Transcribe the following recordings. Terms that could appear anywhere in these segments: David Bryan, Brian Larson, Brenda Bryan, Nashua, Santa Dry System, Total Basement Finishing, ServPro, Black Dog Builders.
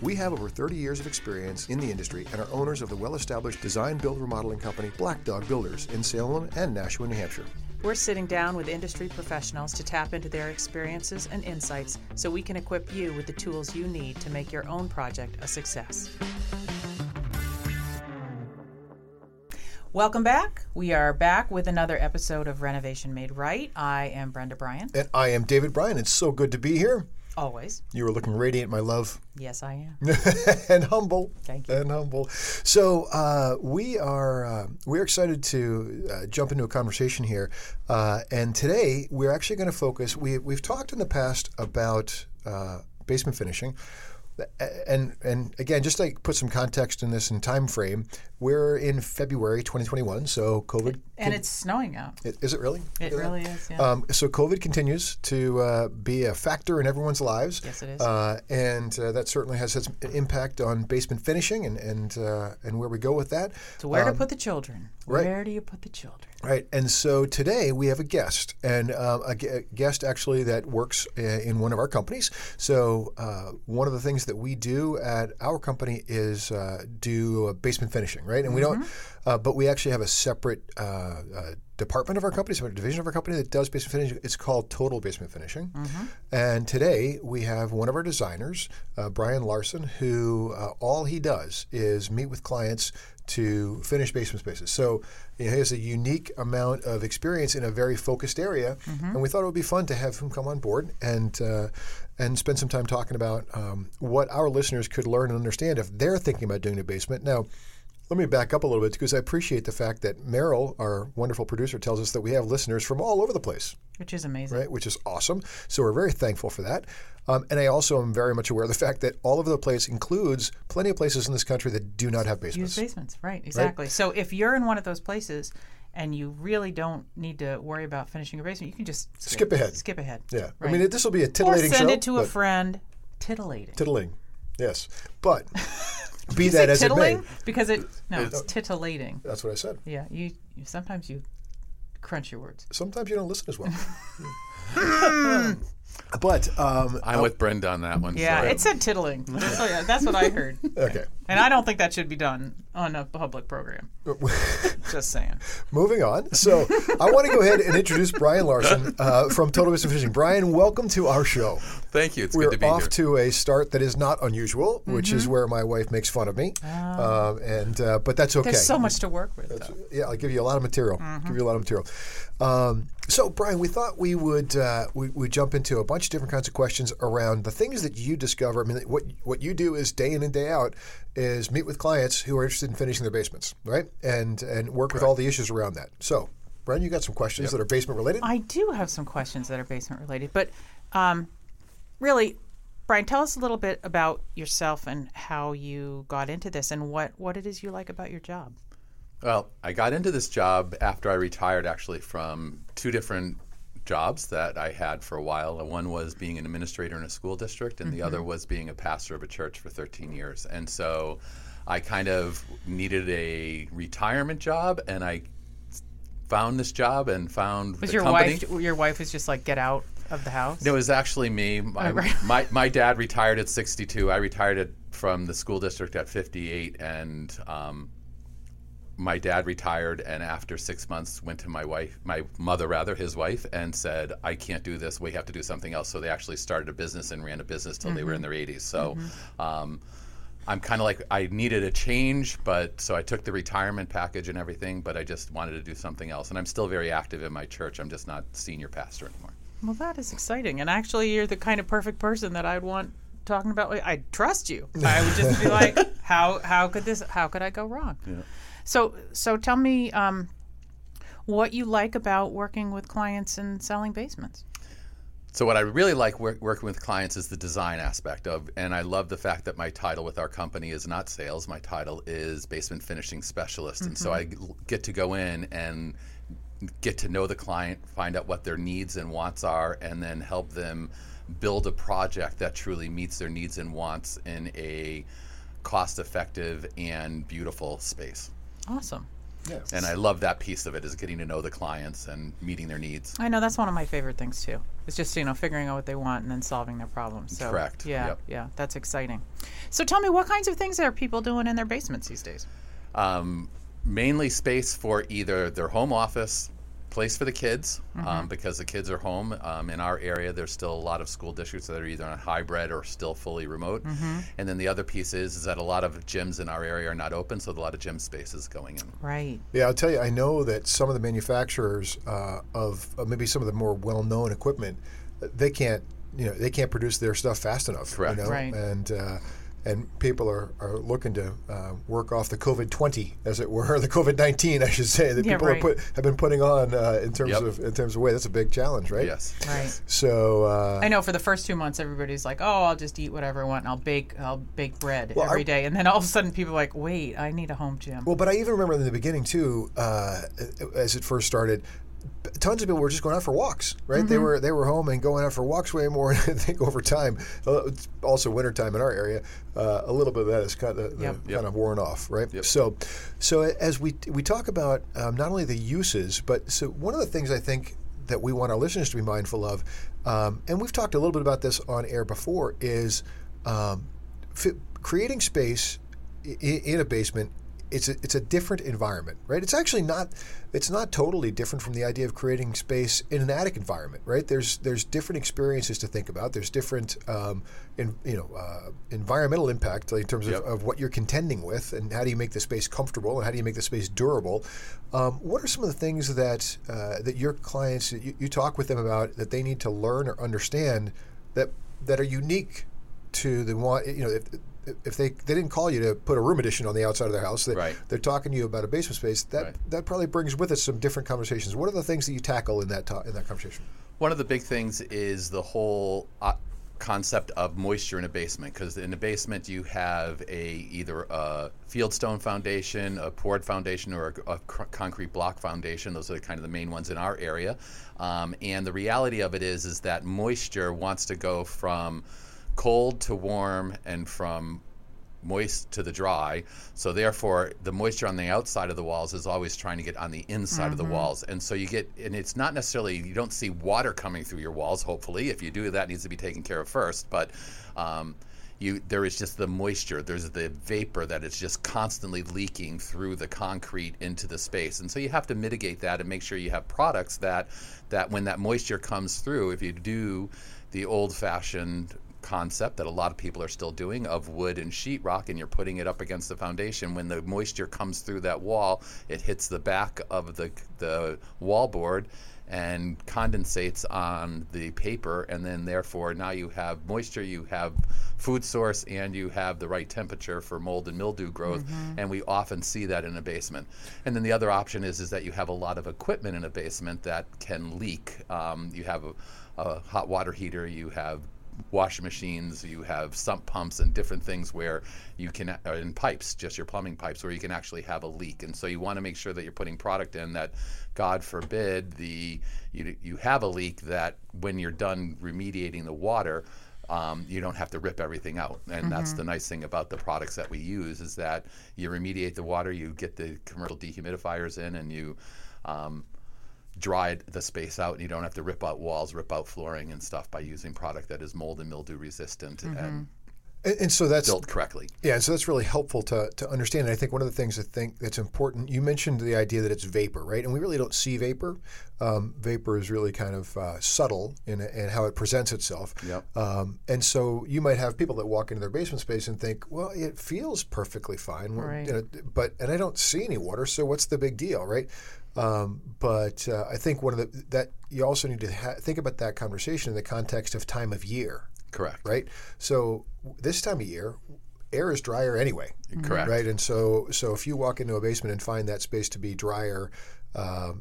We have over 30 years of experience in the industry and are owners of the well-established design-build remodeling company Black Dog Builders in Salem and Nashua, New Hampshire. We're sitting down with industry professionals to tap into their experiences and insights so we can equip you with the tools you need to make your own project a success. Welcome back. We are back with another episode of Renovation Made Right. I am Brenda Bryan. And I am David Bryan. It's so good to be here. Always. You are looking radiant, my love. Yes, I am. And humble. Thank you. And humble. So we are excited to jump into a conversation here. And today we're actually going to focus. We've talked in the past about basement finishing, and again, just to put some context in this and time frame, we're in February 2021, so COVID. And it's snowing out. Is it really? It really is, yeah. So COVID continues to be a factor in everyone's lives. Yes, it is. And that certainly has had an impact on basement finishing and where we go with that. So where to put the children? Right. Where do you put the children? Right. And so today we have a guest, and a guest actually that works in one of our companies. So one of the things that we do at our company is do basement finishing, right? And we don't, but we actually have a separate department of our company, separate division of our company that does basement finishing. It's called Total Basement Finishing. Mm-hmm. And today we have one of our designers, Brian Larson, who all he does is meet with clients to finish basement spaces. So he has a unique amount of experience in a very focused area, and we thought it would be fun to have him come on board and spend some time talking about what our listeners could learn and understand if they're thinking about doing a basement. Now, let me back up a little bit because I appreciate the fact that Merrill, our wonderful producer, tells us that we have listeners from all over the place. Which is amazing. Right, which is awesome. So we're very thankful for that. And I also am very much aware of the fact that all over the place includes plenty of places in this country that do not have basements. Use basements, right, exactly. Right? So if you're in one of those places and you really don't need to worry about finishing your basement, you can just skip ahead. Skip ahead. Yeah. Right. I mean, this will be a titillating show. Or send it to a friend. Titillating. Titillating, yes. But... Be that as it may. Because it's titillating. That's what I said. Yeah, you sometimes you crunch your words. Sometimes you don't listen as well. But I'm with Brenda on that one. Yeah, it said tittling. So yeah, that's what I heard. Okay. And I don't think that should be done on a public program. Just saying. Moving on. So I want to go ahead and introduce Brian Larson from Total Basement Finishing. Brian, welcome to our show. Thank you. It's good to be here. We're off to a start that is not unusual, which is where my wife makes fun of me. But that's okay. There's so much to work with, though. Yeah, I'll give you a lot of material. So, Brian, we thought we would we'd jump into a bunch of different kinds of questions around the things that you discover. I mean, what you do is day in and day out is meet with clients who are interested in finishing their basements, right? And work with all the issues around that. So, Brian, you got some questions that are basement related? I do have some questions that are basement related. But really, Brian, tell us a little bit about yourself and how you got into this and what it is you like about your job. Well, I got into this job after I retired, actually, from two different jobs that I had for a while. One was being an administrator in a school district, and the other was being a pastor of a church for 13 years. And so I kind of needed a retirement job, and I found this job and found the company. Your wife was just like, get out of the house? No, it was actually me. My dad retired at 62. I retired from the school district at 58, and... my dad retired, and after 6 months went to my mother, his wife, and said, I can't do this. We have to do something else. So they actually started a business and ran a business till they were in their 80s. So I'm kind of like, I needed a change, but so I took the retirement package and everything, but I just wanted to do something else. And I'm still very active in my church. I'm just not senior pastor anymore. Well, that is exciting. And actually, you're the kind of perfect person that I'd want talking about. I trust you. I would just be like, how could I go wrong? Yeah. So tell me what you like about working with clients and selling basements. So what I really like working with clients is the design aspect of, and I love the fact that my title with our company is not sales. My title is basement finishing specialist. Mm-hmm. And so I get to go in and get to know the client, find out what their needs and wants are, and then help them build a project that truly meets their needs and wants in a cost-effective and beautiful space. Awesome. Yes. And I love that piece of it, is getting to know the clients and meeting their needs. I know that's one of my favorite things too. It's just, you know, figuring out what they want and then solving their problems. So, correct. Yeah, yep. Yeah, that's exciting. So tell me, what kinds of things are people doing in their basements these days? Mainly space for either their home office, place for the kids, mm-hmm. Because the kids are home. In our area, there's still a lot of school districts that are either on hybrid or still fully remote. Mm-hmm. And then the other piece is that a lot of gyms in our area are not open, so a lot of gym space is going in. Right. Yeah, I'll tell you, I know that some of the manufacturers of maybe some of the more well-known equipment, they can't produce their stuff fast enough. Correct. You know? Right. And people are looking to work off the COVID-20, as it were, or the COVID-19, I should say, that people have been putting on in terms of weight. That's a big challenge, right? Yes. Right. So I know for the first 2 months, everybody's like, "Oh, I'll just eat whatever I want, and I'll bake bread every day." And then all of a sudden, people are like, "Wait, I need a home gym." Well, but I even remember in the beginning too, as it first started. Tons of people were just going out for walks, right? Mm-hmm. They were home and going out for walks way more. I think over time, it's also wintertime in our area, a little bit of that is kind of worn off, right? Yep. So as we talk about not only the uses, but so one of the things I think that we want our listeners to be mindful of, and we've talked a little bit about this on air before, is creating space in a basement. It's a different environment, right? It's actually not totally different from the idea of creating space in an attic environment, right? There's different experiences to think about. There's different environmental impact in terms of what you're contending with, and how do you make the space comfortable, and how do you make the space durable? What are some of the things that that your clients you talk with them about that they need to learn or understand that are unique to the one, you know? If they didn't call you to put a room addition on the outside of their house, they're talking to you about a basement space. That probably brings with it some different conversations. What are the things that you tackle in that conversation? One of the big things is the whole concept of moisture in a basement, because in a basement you have either a fieldstone foundation, a poured foundation, or a concrete block foundation. Those are kind of the main ones in our area. And the reality of it is that moisture wants to go from cold to warm and from moist to the dry, so therefore the moisture on the outside of the walls is always trying to get on the inside mm-hmm. of the walls, and so it's not necessarily, you don't see water coming through your walls. Hopefully, if you do, that needs to be taken care of first, but there is just the moisture, there's the vapor that is just constantly leaking through the concrete into the space. And so you have to mitigate that and make sure you have products that when that moisture comes through, if you do the old-fashioned concept that a lot of people are still doing of wood and sheetrock, and you're putting it up against the foundation, when the moisture comes through that wall, it hits the back of the wallboard and condensates on the paper, and then therefore now you have moisture, you have food source, and you have the right temperature for mold and mildew growth, mm-hmm. and we often see that in a basement. And then the other option is that you have a lot of equipment in a basement that can leak. You have a hot water heater, you have washing machines, you have sump pumps and different things where you can, and pipes, just your plumbing pipes, where you can actually have a leak. And so you want to make sure that you're putting product in that, God forbid, you have a leak that when you're done remediating the water, you don't have to rip everything out. And mm-hmm. that's the nice thing about the products that we use, is that you remediate the water, you get the commercial dehumidifiers in, and you dry the space out, and you don't have to rip out walls, rip out flooring and stuff by using product that is mold and mildew resistant mm-hmm. and so that's built correctly. Yeah, and so that's really helpful to understand. And I think one of the things that's important, you mentioned the idea that it's vapor, right? And we really don't see vapor. Vapor is really kind of subtle in how it presents itself. Yep. And so you might have people that walk into their basement space and think, well, it feels perfectly fine, right. And I don't see any water, so what's the big deal, right? But I think that you also need to think about that conversation in the context of time of year. Correct. Right? So this time of year, air is drier anyway. Correct. Right? And so if you walk into a basement and find that space to be drier,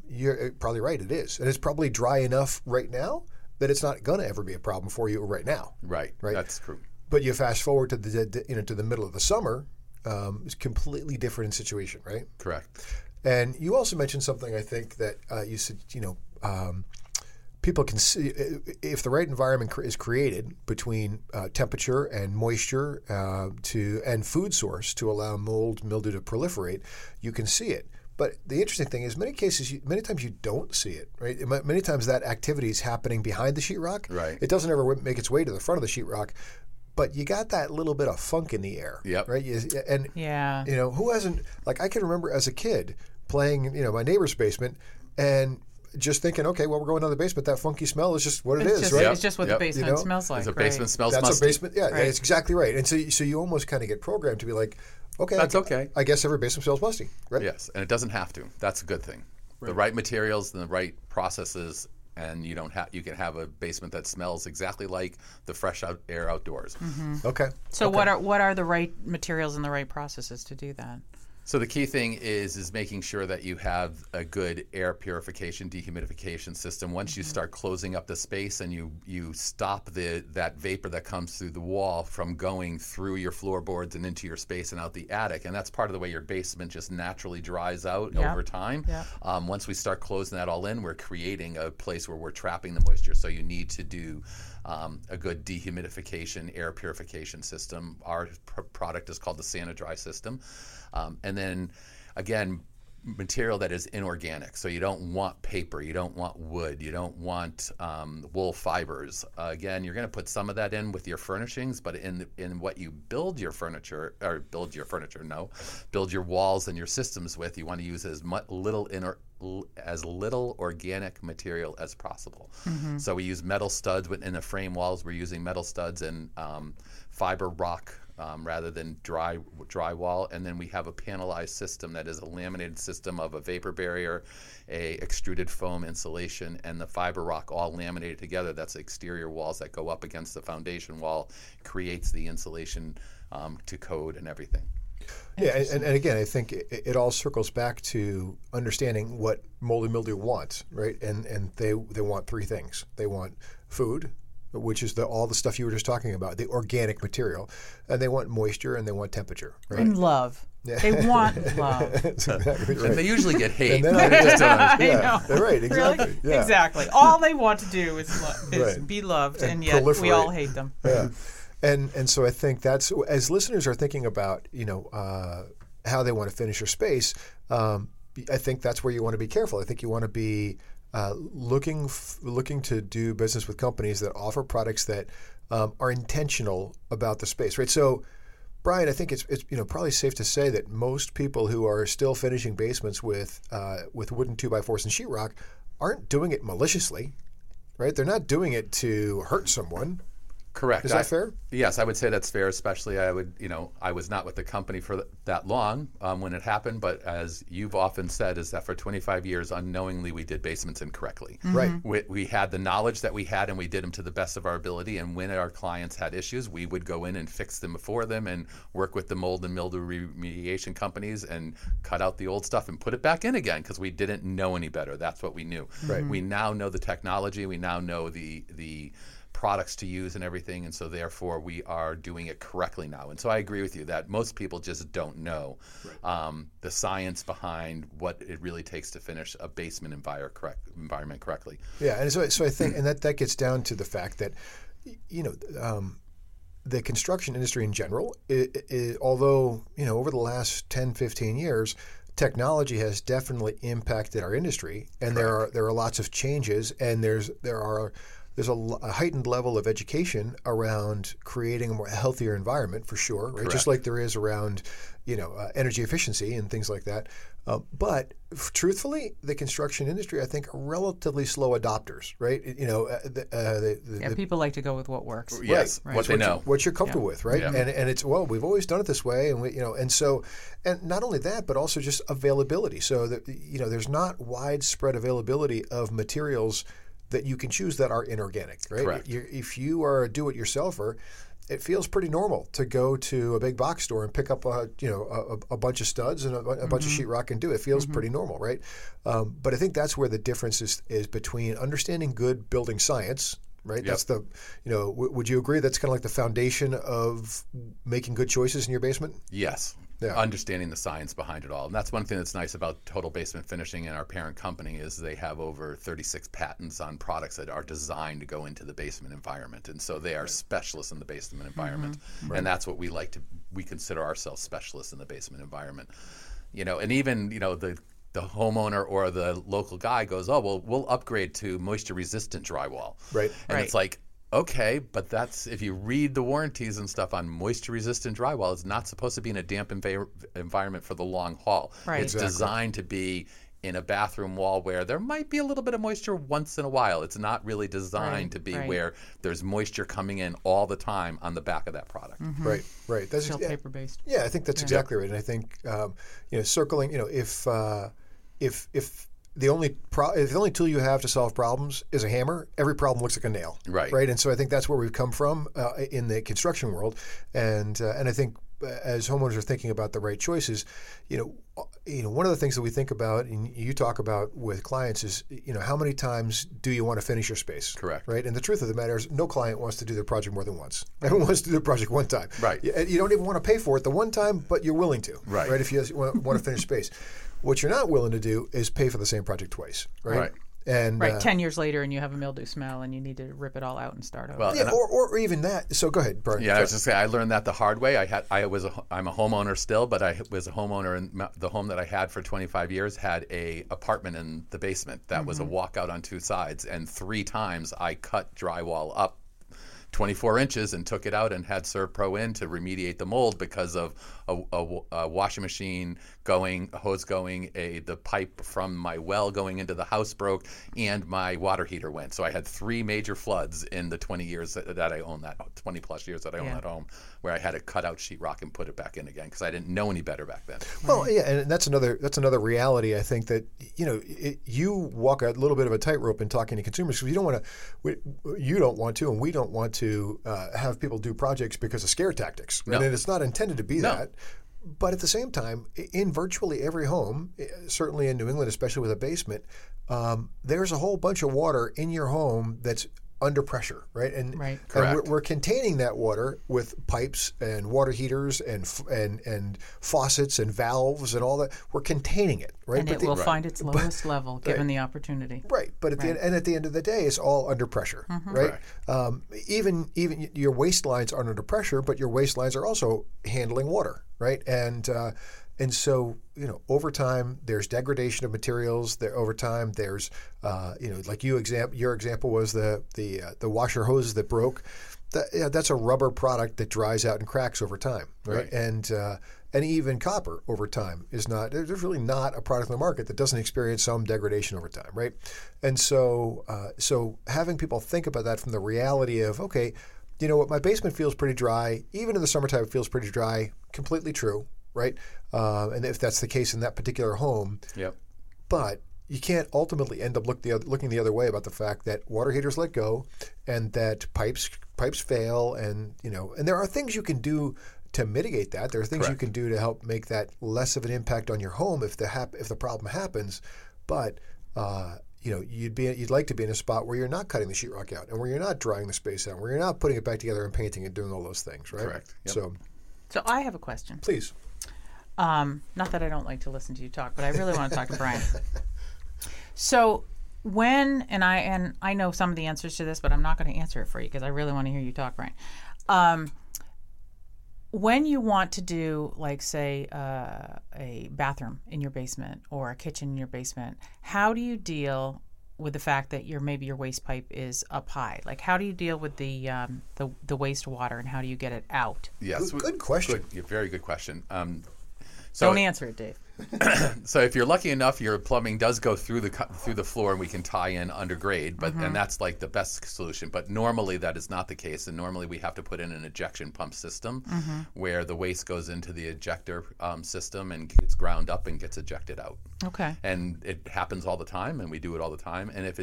you're probably right, it is. And it's probably dry enough right now that it's not going to ever be a problem for you right now. Right. That's true. But you fast forward to the to the middle of the summer, it's a completely different situation, right? Correct. And you also mentioned something, I think, that you said, people can see if the right environment is created between temperature and moisture and food source to allow mold mildew to proliferate, you can see it. But the interesting thing is, many times you don't see it, right? Many times that activity is happening behind the sheetrock. Right. It doesn't ever make its way to the front of the sheetrock, but you got that little bit of funk in the air, yep. Right? Who hasn't? Like I can remember as a kid playing, my neighbor's basement, and just thinking, okay, well, we're going down the basement. That funky smell is just what it is, right? Yep. It's just what the basement smells like. The basement smells musty. That's a basement. Yeah, right. That's exactly right. And so you almost kind of get programmed to be like, okay, that's okay. I guess every basement smells musty, right? Yes, and it doesn't have to. That's a good thing. Right. The right materials and the right processes, and you can have a basement that smells exactly like the fresh air outdoors. Mm-hmm. Okay. So what are the right materials and the right processes to do that? So the key thing is making sure that you have a good air purification, dehumidification system. Once you start closing up the space and you stop that vapor that comes through the wall from going through your floorboards and into your space and out the attic, and that's part of the way your basement just naturally dries out over time. Yep. Once we start closing that all in, we're creating a place where we're trapping the moisture. So you need to do a good dehumidification, air purification system. Our product is called the Santa Dry System. And then, again, material that is inorganic. So you don't want paper, you don't want wood, you don't want wool fibers. Again, you're going to put some of that in with your furnishings, but in what you build your walls and your systems with, you want to use as little organic material as possible. Mm-hmm. So we use metal studs within the frame walls. We're using metal studs and fiber rock. Rather than drywall, and then we have a panelized system that is a laminated system of a vapor barrier, a extruded foam insulation, and the fiber rock all laminated together. That's exterior walls that go up against the foundation wall, creates the insulation to code and everything. Yeah, and again, I think it all circles back to understanding what mold and mildew wants, right? And they want three things. They want food, which is all the stuff you were just talking about, the organic material. And they want moisture and they want temperature. Right? And love. Yeah. They want love. That's exactly right. And they usually get hate. And then I know. Right, exactly. Really? Yeah. Exactly. All they want to do is be loved, and yet proliferate. We all hate them. Yeah. And so I think that's, as listeners are thinking about, how they want to finish your space, I think that's where you want to be careful. I think you want to be looking to do business with companies that offer products that are intentional about the space, right? So, Brian, I think it's probably safe to say that most people who are still finishing basements with wooden 2x4s and sheetrock aren't doing it maliciously, right? They're not doing it to hurt someone. Correct. Is that fair? Yes, I would say that's fair. Especially, I was not with the company for that long when it happened. But as you've often said, is that for 25 years, unknowingly, we did basements incorrectly. Mm-hmm. Right. We had the knowledge that we had, and we did them to the best of our ability. And when our clients had issues, we would go in and fix them for them, and work with the mold and mildew remediation companies, and cut out the old stuff and put it back in again because we didn't know any better. That's what we knew. Right. Mm-hmm. We now know the technology. We now know the products to use and everything, and so therefore we are doing it correctly now. And so I agree with you that most people just don't know the science behind what it really takes to finish a basement environment correctly. Yeah, and so I think, and that gets down to the fact that, the construction industry in general, it, although, over the last 10, 15 years, technology has definitely impacted our industry, and there are lots of changes, and there's a heightened level of education around creating a more healthier environment, for sure, right? Correct. Just like there is around, energy efficiency and things like that. But truthfully, the construction industry, I think, are relatively slow adopters, right? People like to go with what works. Yes, right. What they know, what you're comfortable with, right? Yeah. And it's we've always done it this way, and and not only that, but also just availability. So that, there's not widespread availability of materials that you can choose that are inorganic, right? Correct. If you are a do-it-yourselfer, it feels pretty normal to go to a big box store and pick up a bunch of studs and a bunch of sheetrock and do it. It feels pretty normal, right? But I think that's where the difference is between understanding good building science, right? Yep. That's the, you know, would you agree that's kind of like the foundation of making good choices in your basement? Yes. Yeah. Understanding the science behind it all. And that's one thing that's nice about Total Basement Finishing and our parent company is they have over 36 patents on products that are designed to go into the basement environment. And so they are specialists in the basement environment. Mm-hmm. Right. And that's what we like to, we consider ourselves specialists in the basement environment. You know, and even, you know, the homeowner or the local guy goes, oh, well, we'll upgrade to moisture-resistant drywall. Right. And it's like, okay, but that's, if you read the warranties and stuff on moisture-resistant drywall, it's not supposed to be in a damp environment for the long haul. Right. It's designed to be in a bathroom wall where there might be a little bit of moisture once in a while. It's not really designed to be where there's moisture coming in all the time on the back of that product. Mm-hmm. Right, right. That's paper-based. Yeah, I think that's exactly right. And I think, you know, circling, you know, if the only if the only tool you have to solve problems is a hammer, every problem looks like a nail. Right. Right. And so I think that's where we've come from in the construction world, and I think as homeowners are thinking about the right choices, you know, one of the things that we think about and you talk about with clients is, you know, how many times do you want to finish your space? Correct. Right? And the truth of the matter is no client wants to do their project more than once. Everyone wants to do their project one time. Right. You don't even want to pay for it the one time, but you're willing to. Right. Right? If you want to finish space. What you're not willing to do is pay for the same project twice. Right. Right. And, 10 years later, and you have a mildew smell, and you need to rip it all out and start over. Well, yeah, or even that. So go ahead, Brian. Yeah, I was just saying, I learned that the hard way. I'm a homeowner still, but I was a homeowner in the home that I had for 25 years had a apartment in the basement that was a walkout on two sides, and 3 times I cut drywall up 24 inches and took it out and had ServPro in to remediate the mold because of a washing machine going, a hose going, the pipe from my well going into the house broke, and my water heater went. So I had 3 major floods in the 20 plus years that I own that home, where I had to cut out sheetrock and put it back in again because I didn't know any better back then. Well, yeah, and that's another reality. I think that, you know, you walk a little bit of a tightrope in talking to consumers because you don't want to, and we don't want to have people do projects because of scare tactics. Right? No. And it's not intended to be that. But at the same time, in virtually every home, certainly in New England, especially with a basement, there's a whole bunch of water in your home that's under pressure, right? And we're containing that water with pipes and water heaters and faucets and valves and all that. We're containing it, right? And but it will find its lowest level given the opportunity. Right, but at the end of the day, it's all under pressure, right? Even your waistlines aren't under pressure, but your waistlines are also handling water, right? And so, you know, over time, there's degradation of materials. Over time, there's, you know, like your example was the washer hoses that broke. That's a rubber product that dries out and cracks over time, right? And even copper over time is not. There's really not a product in the market that doesn't experience some degradation over time, right? And so, having people think about that from the reality of, okay, you know what, my basement feels pretty dry. Even in the summertime, it feels pretty dry. Completely true. Right, and if that's the case in that particular home, but you can't ultimately end up looking the other way about the fact that water heaters let go, and that pipes fail, and you know, and there are things you can do to mitigate that. There are things you can do to help make that less of an impact on your home if the problem happens, but. You know, you'd like to be in a spot where you're not cutting the sheetrock out, and where you're not drying the space out, where you're not putting it back together and painting and doing all those things, right? Correct. Yep. So I have a question. Please. Not that I don't like to listen to you talk, but I really want to talk to Brian. So when, and I know some of the answers to this, but I'm not going to answer it for you because I really want to hear you talk, Brian. When you want to do, like, say, a bathroom in your basement or a kitchen in your basement, how do you deal with the fact that maybe your waste pipe is up high? Like, how do you deal with the wastewater, and how do you get it out? Yes, good question. Good, very good question. So don't answer it, Dave. So if you're lucky enough, your plumbing does go through the floor, and we can tie in undergrade, but and that's like the best solution. But normally that is not the case, and normally we have to put in an ejection pump system where the waste goes into the ejector system and gets ground up and gets ejected out. Okay. And it happens all the time, and we do it all the time. And if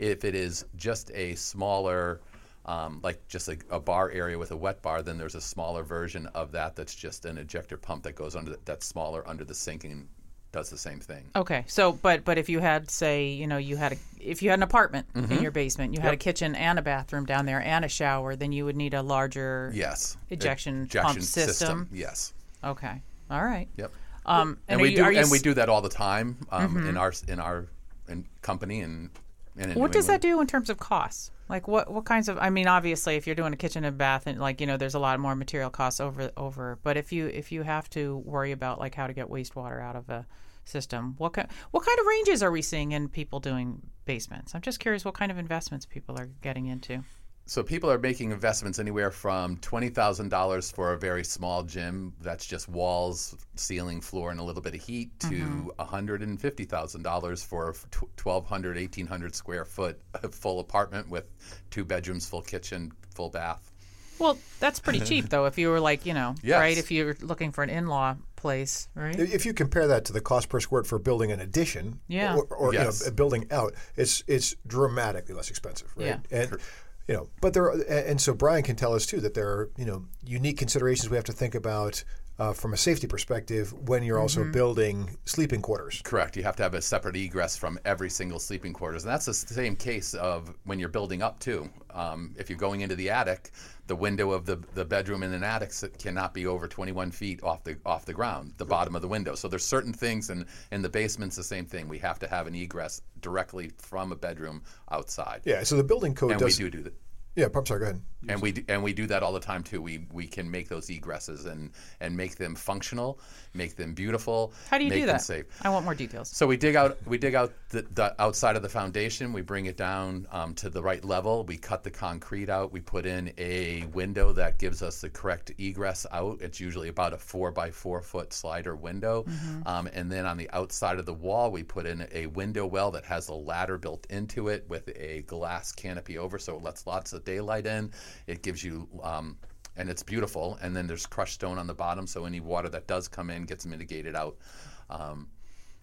it is just a smaller. Like just a bar area with a wet bar, then there's a smaller version of that that's just an ejector pump that goes under that's smaller under the sink and does the same thing. Okay. So, but if you had, say, you know, you had a, if you had an apartment mm-hmm. in your basement, you had a kitchen and a bathroom down there and a shower, then you would need a larger ejection pump system. Yes. Okay. All right. Yep. We do that all the time mm-hmm. in our company and in what does that do in terms of costs? Like what kinds of? I mean, obviously, if you're doing a kitchen and bath, and like you know, there's a lot more material costs over. But if you have to worry about like how to get wastewater out of a system, what kind of ranges are we seeing in people doing basements? I'm just curious what kind of investments people are getting into. So people are making investments anywhere from $20,000 for a very small gym that's just walls, ceiling, floor, and a little bit of heat to $150,000 for a 1,200, 1,800 square foot full apartment with 2 bedrooms, full kitchen, full bath. Well, that's pretty cheap, though, if you were like, you know, right? If you're looking for an in-law place, right? If you compare that to the cost per square foot for building an addition or building out, it's dramatically less expensive, right? Yeah. And, you know, but there, and so Brian can tell us too that there are, you know, unique considerations we have to think about from a safety perspective when you're also building sleeping quarters. Correct. You have to have a separate egress from every single sleeping quarters, and that's the same case of when you're building up too. If you're going into the attic, the window of the bedroom in an attic cannot be over 21 feet off the ground, the bottom of the window. So there's certain things, and in the basement's the same thing. We have to have an egress directly from a bedroom outside. Yeah. So the building code we do that. Yeah. I'm sorry. Go ahead. And we do that all the time too. We can make those egresses and make them functional, make them beautiful. How do you do that? Make them safe. I want more details. So we dig out the outside of the foundation. We bring it down to the right level. We cut the concrete out. We put in a window that gives us the correct egress out. It's usually about a 4 by 4 foot slider window. Mm-hmm. And then on the outside of the wall, we put in a window well that has a ladder built into it with a glass canopy over, so it lets lots of daylight in. It gives you, and it's beautiful. And then there's crushed stone on the bottom, so any water that does come in gets mitigated out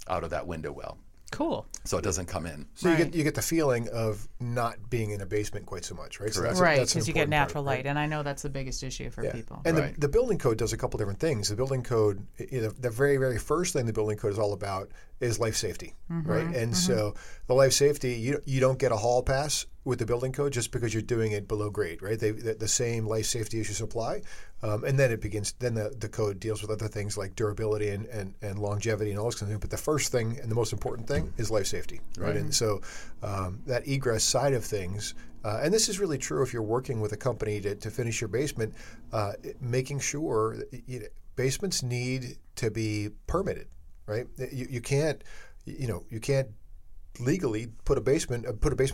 of that window well. Cool. So it doesn't come in. So you get the feeling of not being in a basement quite so much, right? Correct. So because you get natural light, and I know that's the biggest issue for people. And the building code does a couple different things. The building code, the very, very first thing the building code is all about is life safety, right? And so the life safety, you don't get a hall pass with the building code just because you're doing it below grade, right? The same life safety issues apply. And then it begins. Then the code deals with other things like durability and longevity and all those kinds of things. But the first thing and the most important thing is life safety, right? And so that egress side of things, and this is really true if you're working with a company to finish your basement, making sure that, basements need to be permitted, right? You can't legally put a basement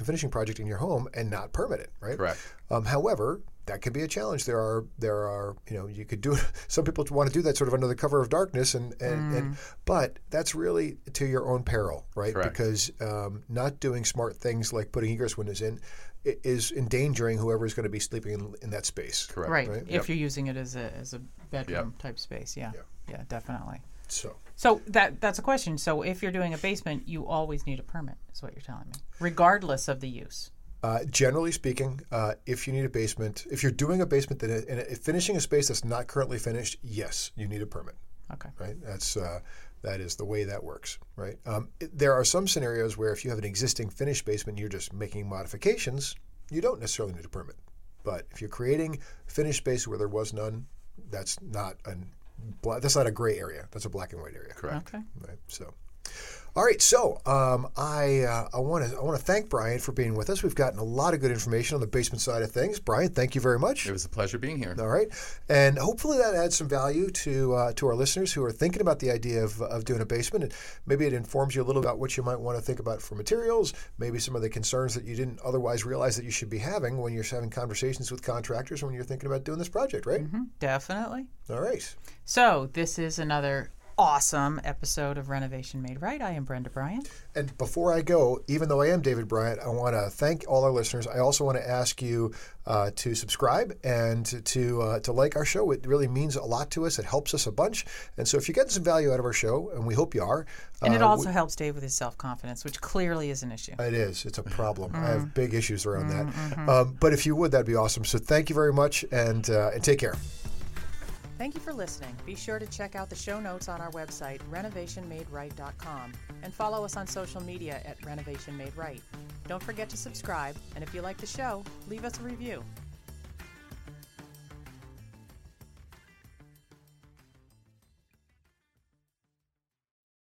finishing project in your home and not permit it, right? Correct. However, that could be a challenge. There are you could do it. Some people want to do that sort of under the cover of darkness, but that's really to your own peril, right? Correct. Because not doing smart things like putting egress windows in is endangering whoever is going to be sleeping in that space. Correct. Right. If you're using it as a bedroom type space, yeah, definitely. So that's a question. So if you're doing a basement, you always need a permit, is what you're telling me, regardless of the use. Generally speaking, if you need a basement, if you're doing a basement and finishing a space that's not currently finished, yes, you need a permit. Okay. Right. That's that is the way that works. Right. There are some scenarios where if you have an existing finished basement, and you're just making modifications, you don't necessarily need a permit. But if you're creating finished space where there was none, that's not a gray area. That's a black and white area. Correct. Okay. Right. So. All right, so I want to thank Brian for being with us. We've gotten a lot of good information on the basement side of things. Brian, thank you very much. It was a pleasure being here. All right, and hopefully that adds some value to our listeners who are thinking about the idea of doing a basement. And maybe it informs you a little about what you might want to think about for materials, maybe some of the concerns that you didn't otherwise realize that you should be having when you're having conversations with contractors when you're thinking about doing this project, right? Mm-hmm, definitely. All right. So this is another awesome episode of Renovation Made Right. I am Brenda Bryant. And before I go, even though I am David Bryant, I want to thank all our listeners. I also want to ask you to subscribe and to like our show. It really means a lot to us. It helps us a bunch. And so if you're getting some value out of our show, and we hope you are. And it also helps Dave with his self-confidence, which clearly is an issue. It is. It's a problem. I have big issues around that. But if you would, that'd be awesome. So thank you very much, and take care. Thank you for listening. Be sure to check out the show notes on our website, renovationmaderight.com, and follow us on social media at Renovation Made Right. Don't forget to subscribe, and if you like the show, leave us a review.